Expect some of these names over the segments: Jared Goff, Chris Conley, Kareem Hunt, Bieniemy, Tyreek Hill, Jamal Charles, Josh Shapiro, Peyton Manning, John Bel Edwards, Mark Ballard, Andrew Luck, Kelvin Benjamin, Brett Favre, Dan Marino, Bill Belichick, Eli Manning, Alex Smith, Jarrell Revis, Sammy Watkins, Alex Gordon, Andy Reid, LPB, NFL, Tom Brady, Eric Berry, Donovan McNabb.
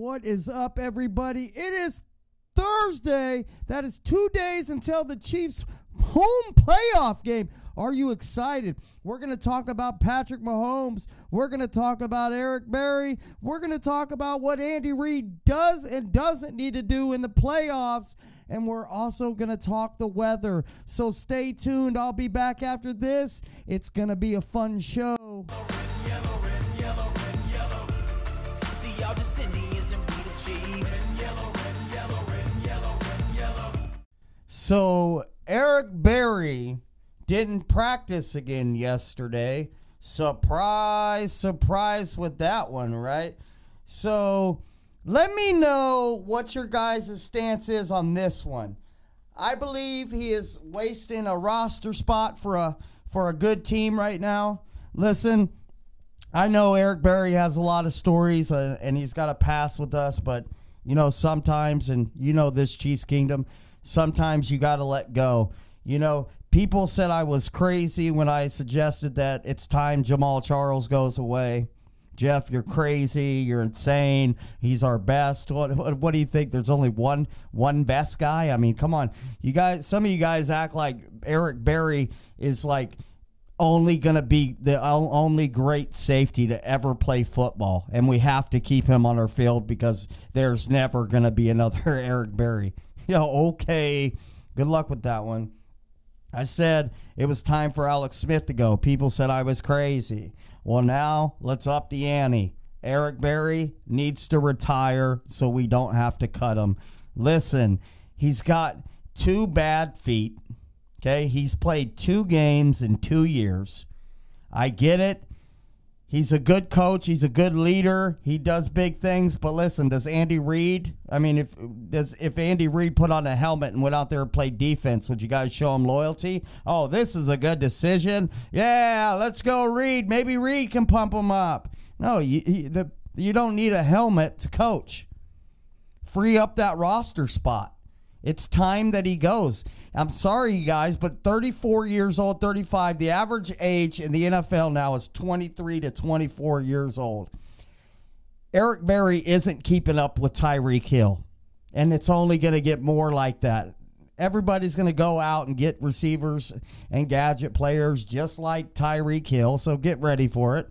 What is up, everybody? It is Thursday. That is 2 days until the Chiefs' home playoff game. Are you excited? We're going to talk about Patrick Mahomes. We're going to talk about Eric Berry. We're going to talk about what Andy Reid does and doesn't need to do in the playoffs. And we're also going to talk the weather. So stay tuned. I'll be back after this. It's going to be a fun show. So Eric Berry didn't practice again yesterday. Surprise, surprise with that one, right? So let me know what your guys' stance is on this one. I believe he is wasting a roster spot for a good team right now. Listen, I know Eric Berry has a lot of stories, and he's got a pass with us, but, you know, sometimes, and you know this Chiefs Kingdom, sometimes you got to let go. You know, people said I was crazy when I suggested that it's time Jamal Charles goes away. Jeff, you're crazy. You're insane. He's our best. What do you think? There's only one best guy? I mean, come on. You guys, some of you guys act like Eric Berry is like only going to be the only great safety to ever play football, and we have to keep him on our field because there's never going to be another Eric Berry. Yeah, okay. Good luck with that one. I said it was time for Alex Smith to go. People said I was crazy. Well, now let's up the ante. Eric Berry needs to retire so we don't have to cut him. Listen, he's got two bad feet. Okay, he's played two games in 2 years. I get it. He's a good coach. He's a good leader. He does big things. But listen, does Andy Reid? I mean, if Andy Reid put on a helmet and went out there and played defense, would you guys show him loyalty? Oh, this is a good decision. Yeah, let's go, Reid. Maybe Reid can pump him up. No, you don't need a helmet to coach. Free up that roster spot. It's time that he goes. I'm sorry, you guys, but 34 years old, 35. The average age in the NFL now is 23 to 24 years old. Eric Berry isn't keeping up with Tyreek Hill, and it's only going to get more like that. Everybody's going to go out and get receivers and gadget players just like Tyreek Hill, so get ready for it.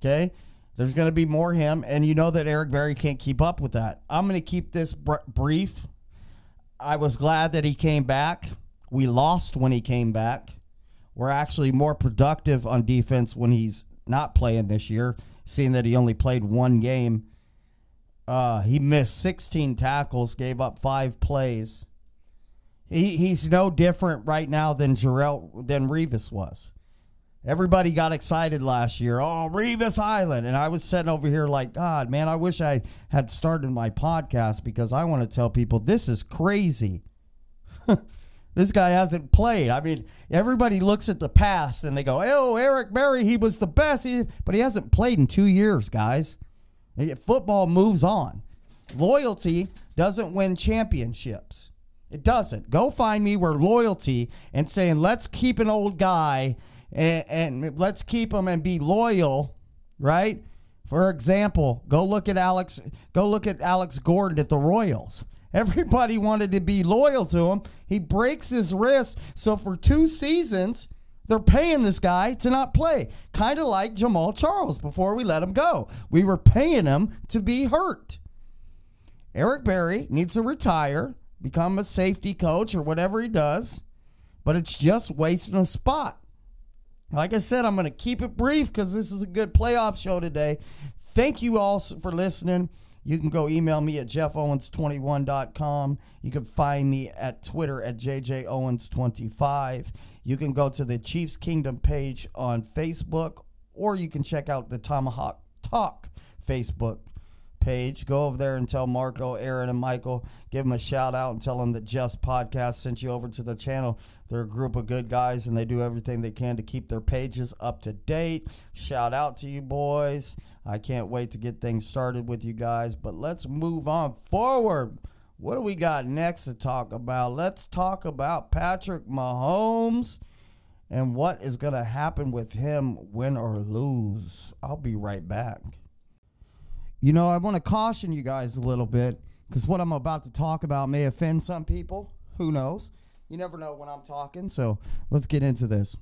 Okay? There's going to be more him, and you know that Eric Berry can't keep up with that. I'm going to keep this brief. I was glad that he came back. We lost when he came back. We're actually more productive on defense when he's not playing this year, seeing that he only played one game. He missed 16 tackles, gave up 5 plays. He's no different right now than Revis was. Everybody got excited last year. Oh, Revis Island. And I was sitting over here like, God, man, I wish I had started my podcast because I want to tell people this is crazy. This guy hasn't played. I mean, everybody looks at the past and they go, oh, Eric Berry, he was the best. But he hasn't played in 2 years, guys. Football moves on. Loyalty doesn't win championships. It doesn't. Go find me where loyalty and saying, let's keep an old guy and let's keep them and be loyal, right? For example, go look at Alex Gordon at the Royals. Everybody wanted to be loyal to him. He breaks his wrist, so for 2 seasons, they're paying this guy to not play. Kind of like Jamal Charles before we let him go. We were paying him to be hurt. Eric Berry needs to retire, become a safety coach or whatever he does, but it's just wasting a spot. Like I said, I'm going to keep it brief because this is a good playoff show today. Thank you all for listening. You can go email me at jeffowens21.com. You can find me at Twitter at jjowens25. You can go to the Chiefs Kingdom page on Facebook, or you can check out the Tomahawk Talk Facebook page. Go over there and tell Marco, Aaron, and Michael. Give them a shout out and tell them that Jeff's podcast sent you over to the channel. They're a group of good guys, and they do everything they can to keep their pages up to date. Shout out to you boys. I can't wait to get things started with you guys, but let's move on forward. What do we got next to talk about? Let's talk about Patrick Mahomes and what is going to happen with him, win or lose. I'll be right back. You know, I want to caution you guys a little bit because what I'm about to talk about may offend some people. Who knows? You never know when I'm talking, so let's get into this.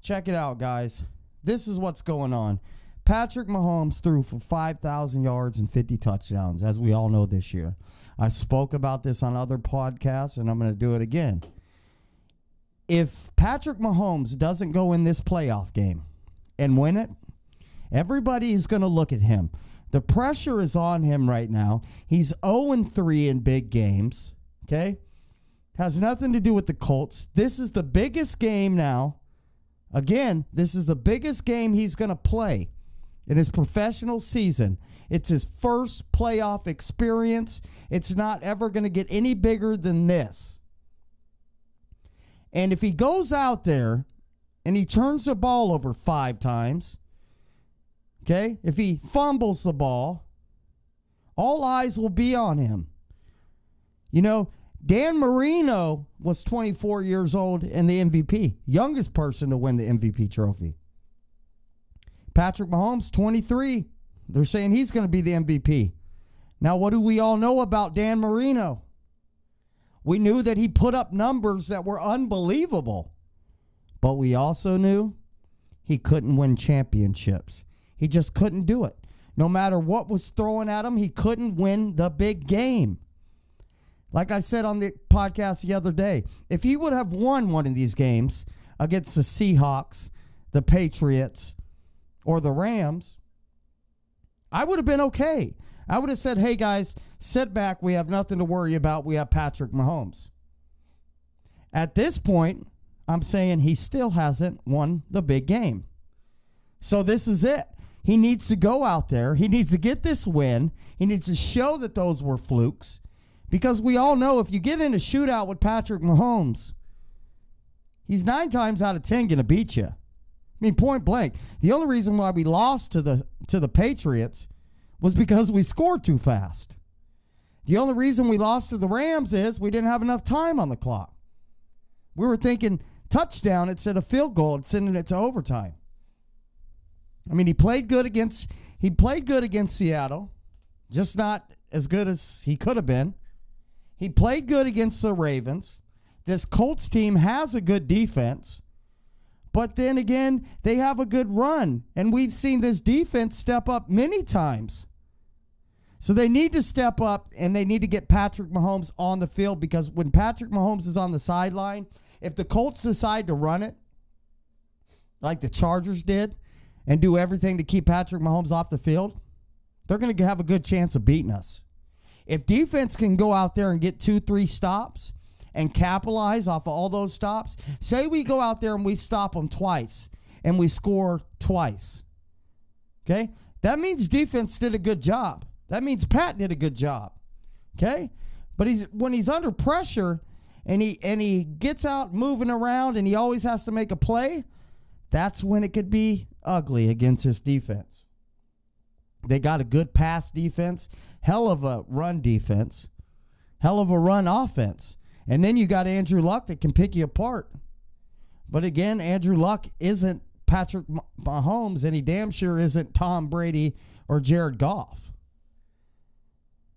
Check it out, guys. This is what's going on. Patrick Mahomes threw for 5,000 yards and 50 touchdowns, as we all know this year. I spoke about this on other podcasts, and I'm going to do it again. If Patrick Mahomes doesn't go in this playoff game and win it, everybody is going to look at him. The pressure is on him right now. He's 0-3 in big games, okay? Has nothing to do with the Colts. This is the biggest game now. Again, this is the biggest game he's going to play in his professional season. It's his first playoff experience. It's not ever going to get any bigger than this. And if he goes out there and he turns the ball over 5 times, okay, if he fumbles the ball, all eyes will be on him. You know, Dan Marino was 24 years old and the MVP, youngest person to win the MVP trophy. Patrick Mahomes, 23. They're saying he's going to be the MVP. Now, what do we all know about Dan Marino? We knew that he put up numbers that were unbelievable, but we also knew he couldn't win championships. He just couldn't do it. No matter what was thrown at him, he couldn't win the big game. Like I said on the podcast the other day, if he would have won one of these games against the Seahawks, the Patriots, or the Rams, I would have been okay. I would have said, hey, guys, sit back. We have nothing to worry about. We have Patrick Mahomes. At this point, I'm saying he still hasn't won the big game. So this is it. He needs to go out there. He needs to get this win. He needs to show that those were flukes. Because we all know if you get in a shootout with Patrick Mahomes, he's 9 times out of 10 going to beat you. I mean, point blank. The only reason why we lost to the Patriots was because we scored too fast. The only reason we lost to the Rams is we didn't have enough time on the clock. We were thinking touchdown instead of field goal and sending it to overtime. I mean, he played good against Seattle, just not as good as he could have been. He played good against the Ravens. This Colts team has a good defense. But then again, they have a good run. And we've seen this defense step up many times. So they need to step up, and they need to get Patrick Mahomes on the field, because when Patrick Mahomes is on the sideline, if the Colts decide to run it, like the Chargers did, and do everything to keep Patrick Mahomes off the field, they're going to have a good chance of beating us. If defense can go out there and get 2-3 stops and capitalize off of all those stops, say we go out there and we stop them twice and we score twice, okay? That means defense did a good job. That means Pat did a good job, okay? But when he's under pressure and he gets out moving around and he always has to make a play, that's when it could be ugly against his defense. They got a good pass defense, hell of a run defense, hell of a run offense. And then you got Andrew Luck that can pick you apart. But again, Andrew Luck isn't Patrick Mahomes, and he damn sure isn't Tom Brady or Jared Goff.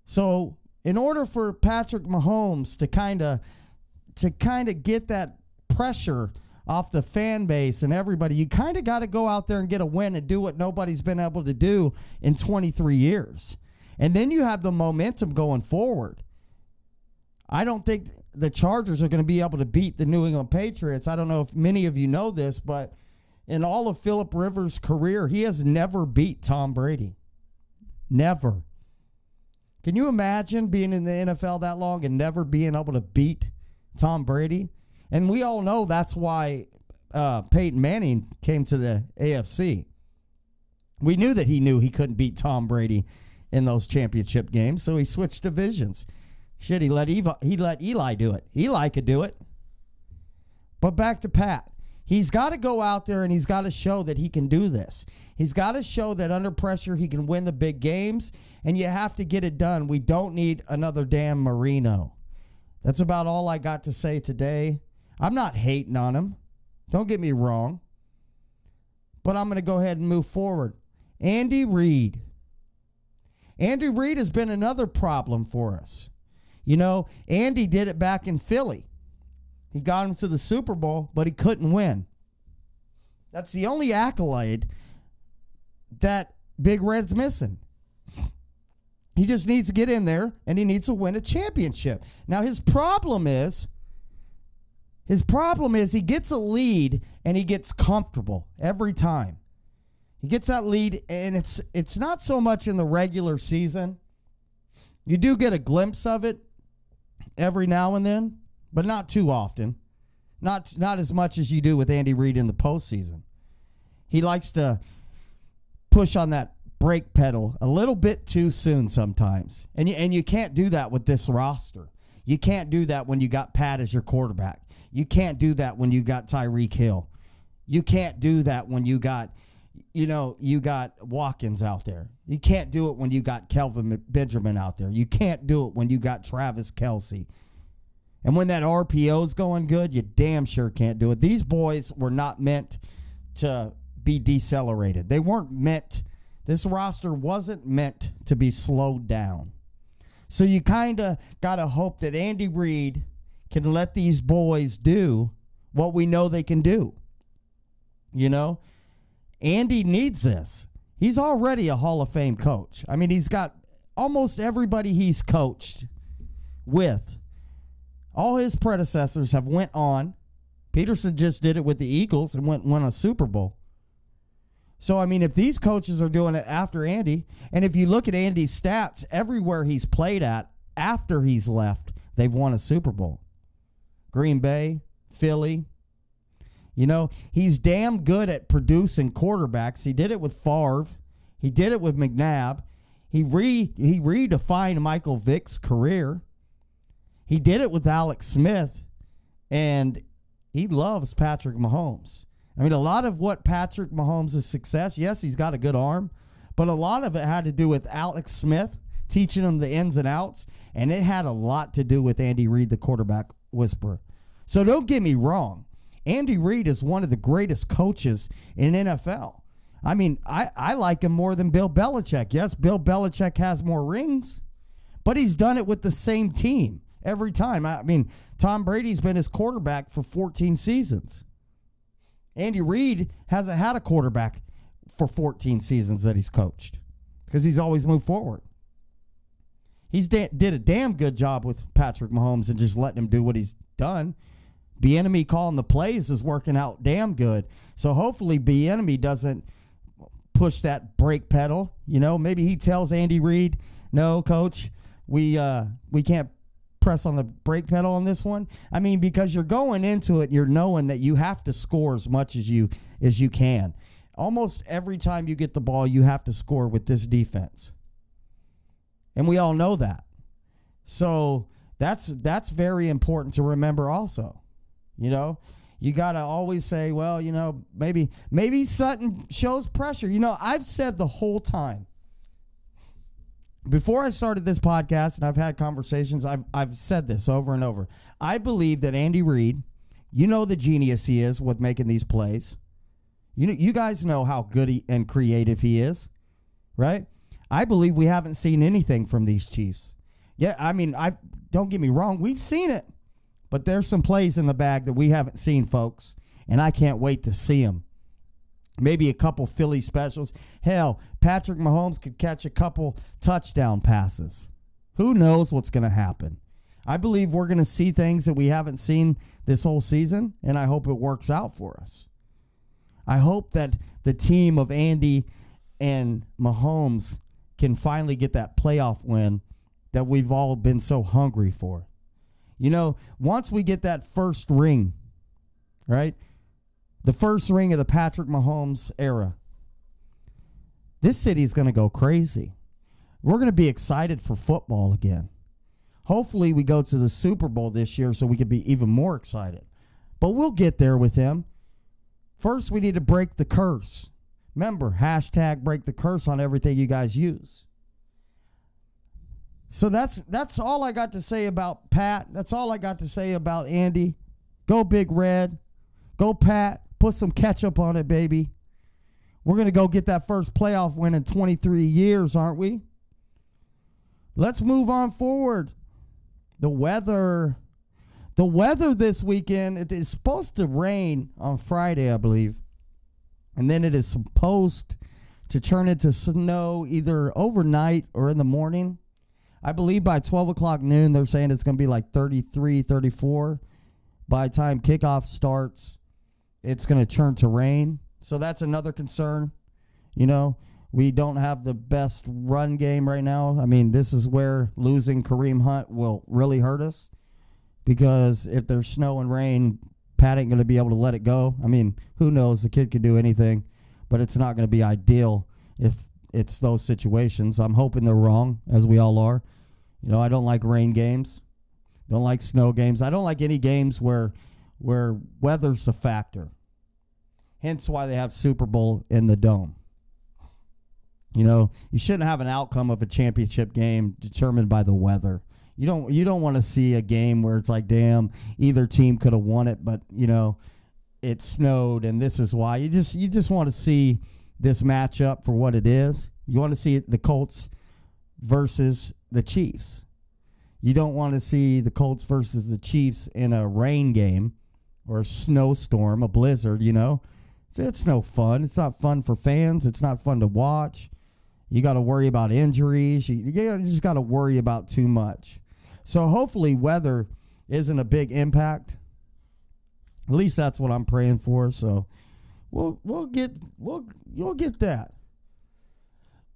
So in order for Patrick Mahomes to kind of get that pressure off the fan base and everybody, you kind of got to go out there and get a win and do what nobody's been able to do in 23 years. And then you have the momentum going forward. I don't think the Chargers are going to be able to beat the New England Patriots. I don't know if many of you know this, but in all of Philip Rivers' career, he has never beat Tom Brady. Never. Can you imagine being in the NFL that long and never being able to beat Tom Brady? And we all know that's why Peyton Manning came to the AFC. We knew that he knew he couldn't beat Tom Brady in those championship games, so he switched divisions. Shit, he let Eli do it. Eli could do it. But back to Pat. He's got to go out there and he's got to show that he can do this. He's got to show that under pressure he can win the big games, and you have to get it done. We don't need another Dan Marino. That's about all I got to say today. I'm not hating on him. Don't get me wrong. But I'm going to go ahead and move forward. Andy Reid Andy Reid has been another problem for us. You know, Andy did it back in Philly. He got him to the Super Bowl, but he couldn't win. That's the only accolade that Big Red's missing. He just needs to get in there, and he needs to win a championship. Now, his problem is he gets a lead, and he gets comfortable every time. He gets that lead, and it's not so much in the regular season. You do get a glimpse of it every now and then, but not too often. Not as much as you do with Andy Reid in the postseason. He likes to push on that brake pedal a little bit too soon sometimes. And you can't do that with this roster. You can't do that when you got Pat as your quarterback. You can't do that when you got Tyreek Hill. You can't do that when you got, you got Watkins out there. You can't do it when you got Kelvin Benjamin out there. You can't do it when you got Travis Kelce. And when that RPO's going good, you damn sure can't do it. These boys were not meant to be decelerated. They weren't meant, this roster wasn't meant to be slowed down. So you kind of got to hope that Andy Reid can let these boys do what we know they can do. You know, Andy needs this. He's already a Hall of Fame coach. I mean, he's got almost everybody he's coached with. All his predecessors have went on. Peterson just did it with the Eagles and won a Super Bowl. So, I mean, if these coaches are doing it after Andy, and if you look at Andy's stats, everywhere he's played at after he's left, they've won a Super Bowl. Green Bay, Philly. You know, he's damn good at producing quarterbacks. He did it with Favre. He did it with McNabb. He redefined Michael Vick's career. He did it with Alex Smith, and he loves Patrick Mahomes. I mean, a lot of what Patrick Mahomes' success, yes, he's got a good arm, but a lot of it had to do with Alex Smith teaching him the ins and outs, and it had a lot to do with Andy Reid, the quarterback whisperer. So don't get me wrong. Andy Reid is one of the greatest coaches in NFL. I mean, I like him more than Bill Belichick. Yes, Bill Belichick has more rings, but he's done it with the same team. Every time. I mean, Tom Brady's been his quarterback for 14 seasons. Andy Reid hasn't had a quarterback for 14 seasons that he's coached because he's always moved forward. He's did a damn good job with Patrick Mahomes and just letting him do what he's done. Bieniemy calling the plays is working out damn good. So hopefully Bieniemy doesn't push that brake pedal. You know, maybe he tells Andy Reid, "No, coach, we can't press on the brake pedal on this one." I mean, because you're going into it, you're knowing that you have to score as much as you can. Almost every time you get the ball, you have to score with this defense. And we all know that. So that's very important to remember also. You know, you got to always say, well, you know, maybe Sutton shows pressure. You know, I've said the whole time, before I started this podcast, and I've had conversations, I've said this over and over. I believe that Andy Reid, you know the genius he is with making these plays. You guys know how good and creative he is, right? I believe we haven't seen anything from these Chiefs. Yeah, I mean, don't get me wrong, we've seen it. But there's some plays in the bag that we haven't seen, folks, and I can't wait to see them. Maybe a couple Philly specials. Hell, Patrick Mahomes could catch a couple touchdown passes. Who knows what's going to happen? I believe we're going to see things that we haven't seen this whole season, and I hope it works out for us. I hope that the team of Andy and Mahomes can finally get that playoff win that we've all been so hungry for. You know, once we get that first ring, right? The first ring of the Patrick Mahomes era. This city's going to go crazy. We're going to be excited for football again. Hopefully we go to the Super Bowl this year so we can be even more excited. But we'll get there with him. First, we need to break the curse. Remember, #breakthecurse on everything you guys use. So that's all I got to say about Pat. That's all I got to say about Andy. Go Big Red. Go, Pat. Put some ketchup on it, baby. We're going to go get that first playoff win in 23 years, aren't we? Let's move on forward. The weather this weekend, it is supposed to rain on Friday, I believe. And then it is supposed to turn into snow either overnight or in the morning. I believe by 12 o'clock noon, they're saying it's going to be like 33, 34. By the time kickoff starts, it's going to turn to rain. So that's another concern. You know, we don't have the best run game right now. I mean, this is where losing Kareem Hunt will really hurt us, because if there's snow and rain, Pat ain't going to be able to let it go. I mean, who knows? The kid could do anything, but it's not going to be ideal if it's those situations. I'm hoping they're wrong, as we all are. You know, I don't like rain games. Don't like snow games. I don't like any games where weather's a factor. Hence why they have Super Bowl in the dome. You know, you shouldn't have an outcome of a championship game determined by the weather. You don't want to see a game where it's like, damn, either team could have won it, but you know, it snowed and this is why. You just want to see this matchup for what it is. You want to see the Colts versus the Chiefs. You don't want to see the Colts versus the Chiefs in a rain game or a snowstorm, a blizzard, you know. It's no fun. It's not fun for fans. It's not fun to watch. You got to worry about injuries. You just got to worry about too much. So hopefully weather isn't a big impact. At least that's what I'm praying for. So you'll get that.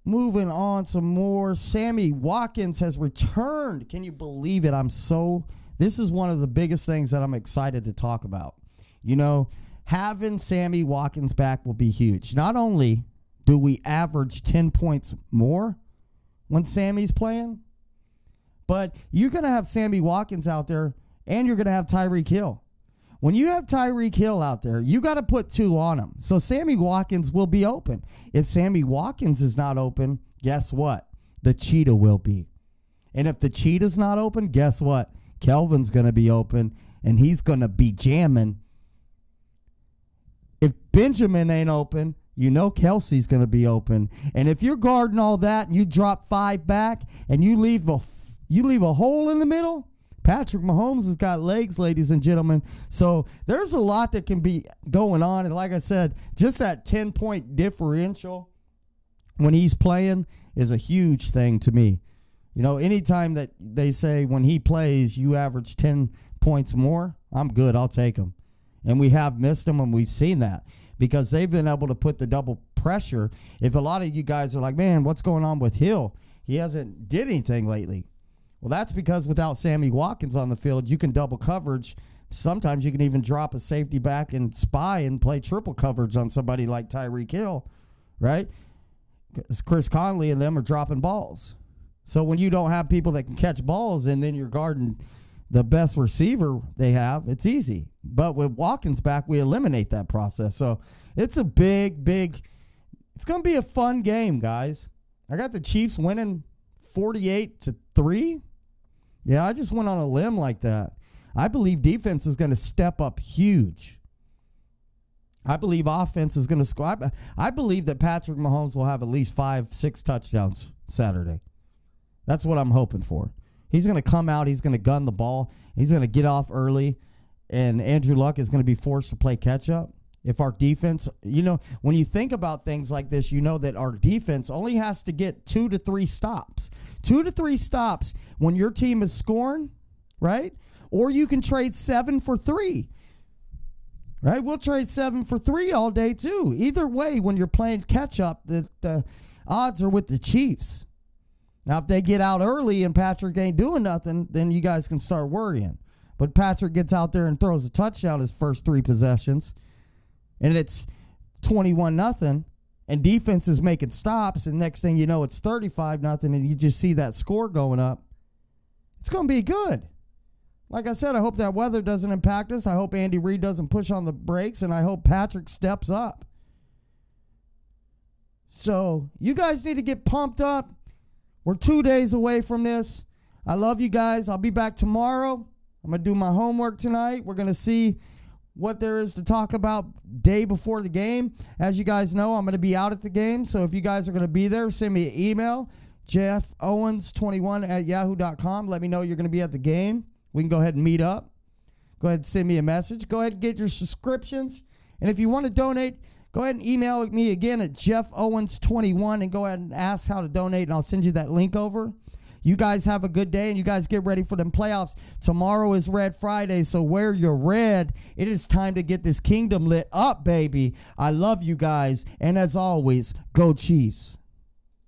Moving on some more. Sammy Watkins has returned. Can you believe it? This is one of the biggest things that I'm excited to talk about. You know, having Sammy Watkins back will be huge. Not only do we average 10 points more when Sammy's playing, but you're going to have Sammy Watkins out there and you're going to have Tyreek Hill. When you have Tyreek Hill out there, you got to put two on him. So Sammy Watkins will be open. If Sammy Watkins is not open, guess what? The cheetah will be. And if the cheetah's not open, guess what? Kelvin's going to be open, and he's going to be jamming. If Benjamin ain't open, you know Kelce's going to be open. And if you're guarding all that and you drop five back and you leave a hole in the middle, Patrick Mahomes has got legs, ladies and gentlemen. So there's a lot that can be going on. And like I said, just that 10-point differential when he's playing is a huge thing to me. You know, anytime that they say when he plays, you average 10 points more, I'm good. I'll take him. And we have missed them, and we've seen that because they've been able to put the double pressure. If a lot of you guys are like, man, what's going on with Hill? He hasn't did anything lately. Well, that's because without Sammy Watkins on the field, you can double coverage. Sometimes you can even drop a safety back and spy and play triple coverage on somebody like Tyreek Hill, right? Because Chris Conley and them are dropping balls. So when you don't have people that can catch balls and then you're guarding the best receiver they have, it's easy. But with Watkins back, we eliminate that process. So it's a big, it's going to be a fun game, guys. I got the Chiefs winning 48-3. Yeah, I just went on a limb like that. I believe defense is going to step up huge. I believe offense is going to score. I believe that Patrick Mahomes will have at least 5-6 touchdowns Saturday. That's what I'm hoping for. He's going to come out. He's going to gun the ball. He's going to get off early. And Andrew Luck is going to be forced to play catch-up. If our defense, you know, when you think about things like this, you know that our defense only has to get 2 to 3 stops. 2 to 3 stops when your team is scoring, right? Or you can trade 7 for 3, right? We'll trade 7 for 3 all day, too. Either way, when you're playing catch-up, the odds are with the Chiefs. Now, if they get out early and Patrick ain't doing nothing, then you guys can start worrying. But Patrick gets out there and throws a touchdown his first 3 possessions, and it's 21-0, and defense is making stops, and next thing you know, it's 35-0, and you just see that score going up. It's going to be good. Like I said, I hope that weather doesn't impact us. I hope Andy Reid doesn't push on the brakes, and I hope Patrick steps up. So you guys need to get pumped up. We're 2 days away from this. I love you guys. I'll be back tomorrow. I'm going to do my homework tonight. We're going to see what there is to talk about day before the game. As you guys know, I'm going to be out at the game. So if you guys are going to be there, send me an email, JeffOwens21 at yahoo.com. Let me know you're going to be at the game. We can go ahead and meet up. Go ahead and send me a message. Go ahead and get your subscriptions. And if you want to donate, go ahead and email me again at JeffOwens21 and go ahead and ask how to donate, and I'll send you that link over. You guys have a good day, and you guys get ready for them playoffs. Tomorrow is Red Friday, so wear your red. It is time to get this kingdom lit up, baby. I love you guys, and as always, go Chiefs.